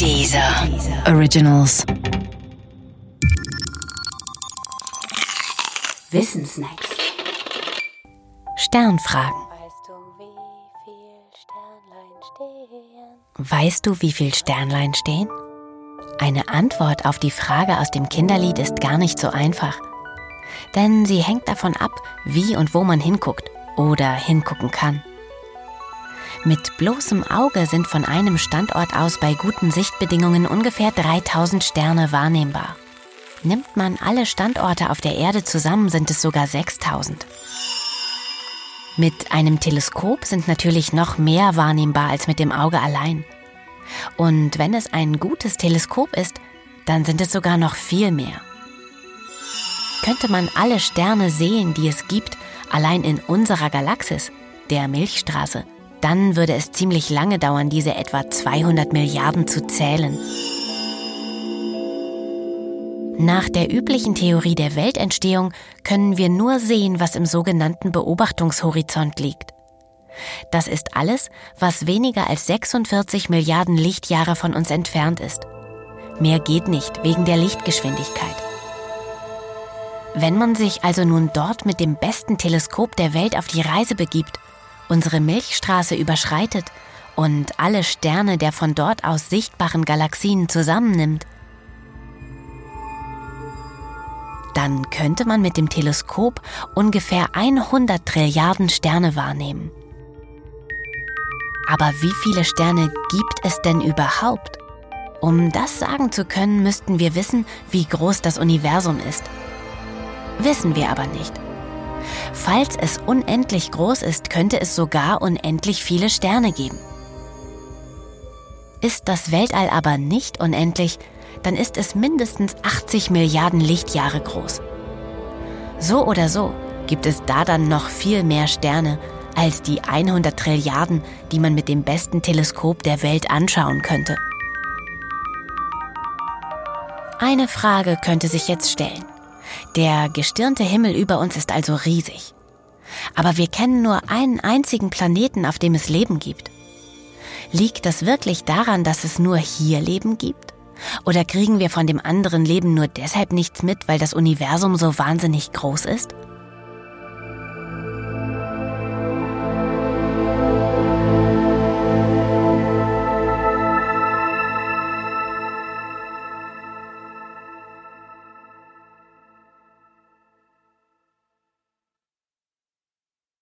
Deezer Originals. Wissensnacks. Sternfragen. Weißt du, wie viel Sternlein stehen? Eine Antwort auf die Frage aus dem Kinderlied ist gar nicht so einfach. Denn sie hängt davon ab, wie und wo man hinguckt oder hingucken kann. Mit bloßem Auge sind von einem Standort aus bei guten Sichtbedingungen ungefähr 3000 Sterne wahrnehmbar. Nimmt man alle Standorte auf der Erde zusammen, sind es sogar 6000. Mit einem Teleskop sind natürlich noch mehr wahrnehmbar als mit dem Auge allein. Und wenn es ein gutes Teleskop ist, dann sind es sogar noch viel mehr. Könnte man alle Sterne sehen, die es gibt, allein in unserer Galaxis, der Milchstraße, dann würde es ziemlich lange dauern, diese etwa 200 Milliarden zu zählen. Nach der üblichen Theorie der Weltentstehung können wir nur sehen, was im sogenannten Beobachtungshorizont liegt. Das ist alles, was weniger als 46 Milliarden Lichtjahre von uns entfernt ist. Mehr geht nicht wegen der Lichtgeschwindigkeit. Wenn man sich also nun dort mit dem besten Teleskop der Welt auf die Reise begibt, unsere Milchstraße überschreitet und alle Sterne der von dort aus sichtbaren Galaxien zusammennimmt, dann könnte man mit dem Teleskop ungefähr 100 Trilliarden Sterne wahrnehmen. Aber wie viele Sterne gibt es denn überhaupt? Um das sagen zu können, müssten wir wissen, wie groß das Universum ist. Wissen wir aber nicht. Falls es unendlich groß ist, könnte es sogar unendlich viele Sterne geben. Ist das Weltall aber nicht unendlich, dann ist es mindestens 80 Milliarden Lichtjahre groß. So oder so gibt es da dann noch viel mehr Sterne als die 100 Trilliarden, die man mit dem besten Teleskop der Welt anschauen könnte. Eine Frage könnte sich jetzt stellen. Der gestirnte Himmel über uns ist also riesig. Aber wir kennen nur einen einzigen Planeten, auf dem es Leben gibt. Liegt das wirklich daran, dass es nur hier Leben gibt? Oder kriegen wir von dem anderen Leben nur deshalb nichts mit, weil das Universum so wahnsinnig groß ist?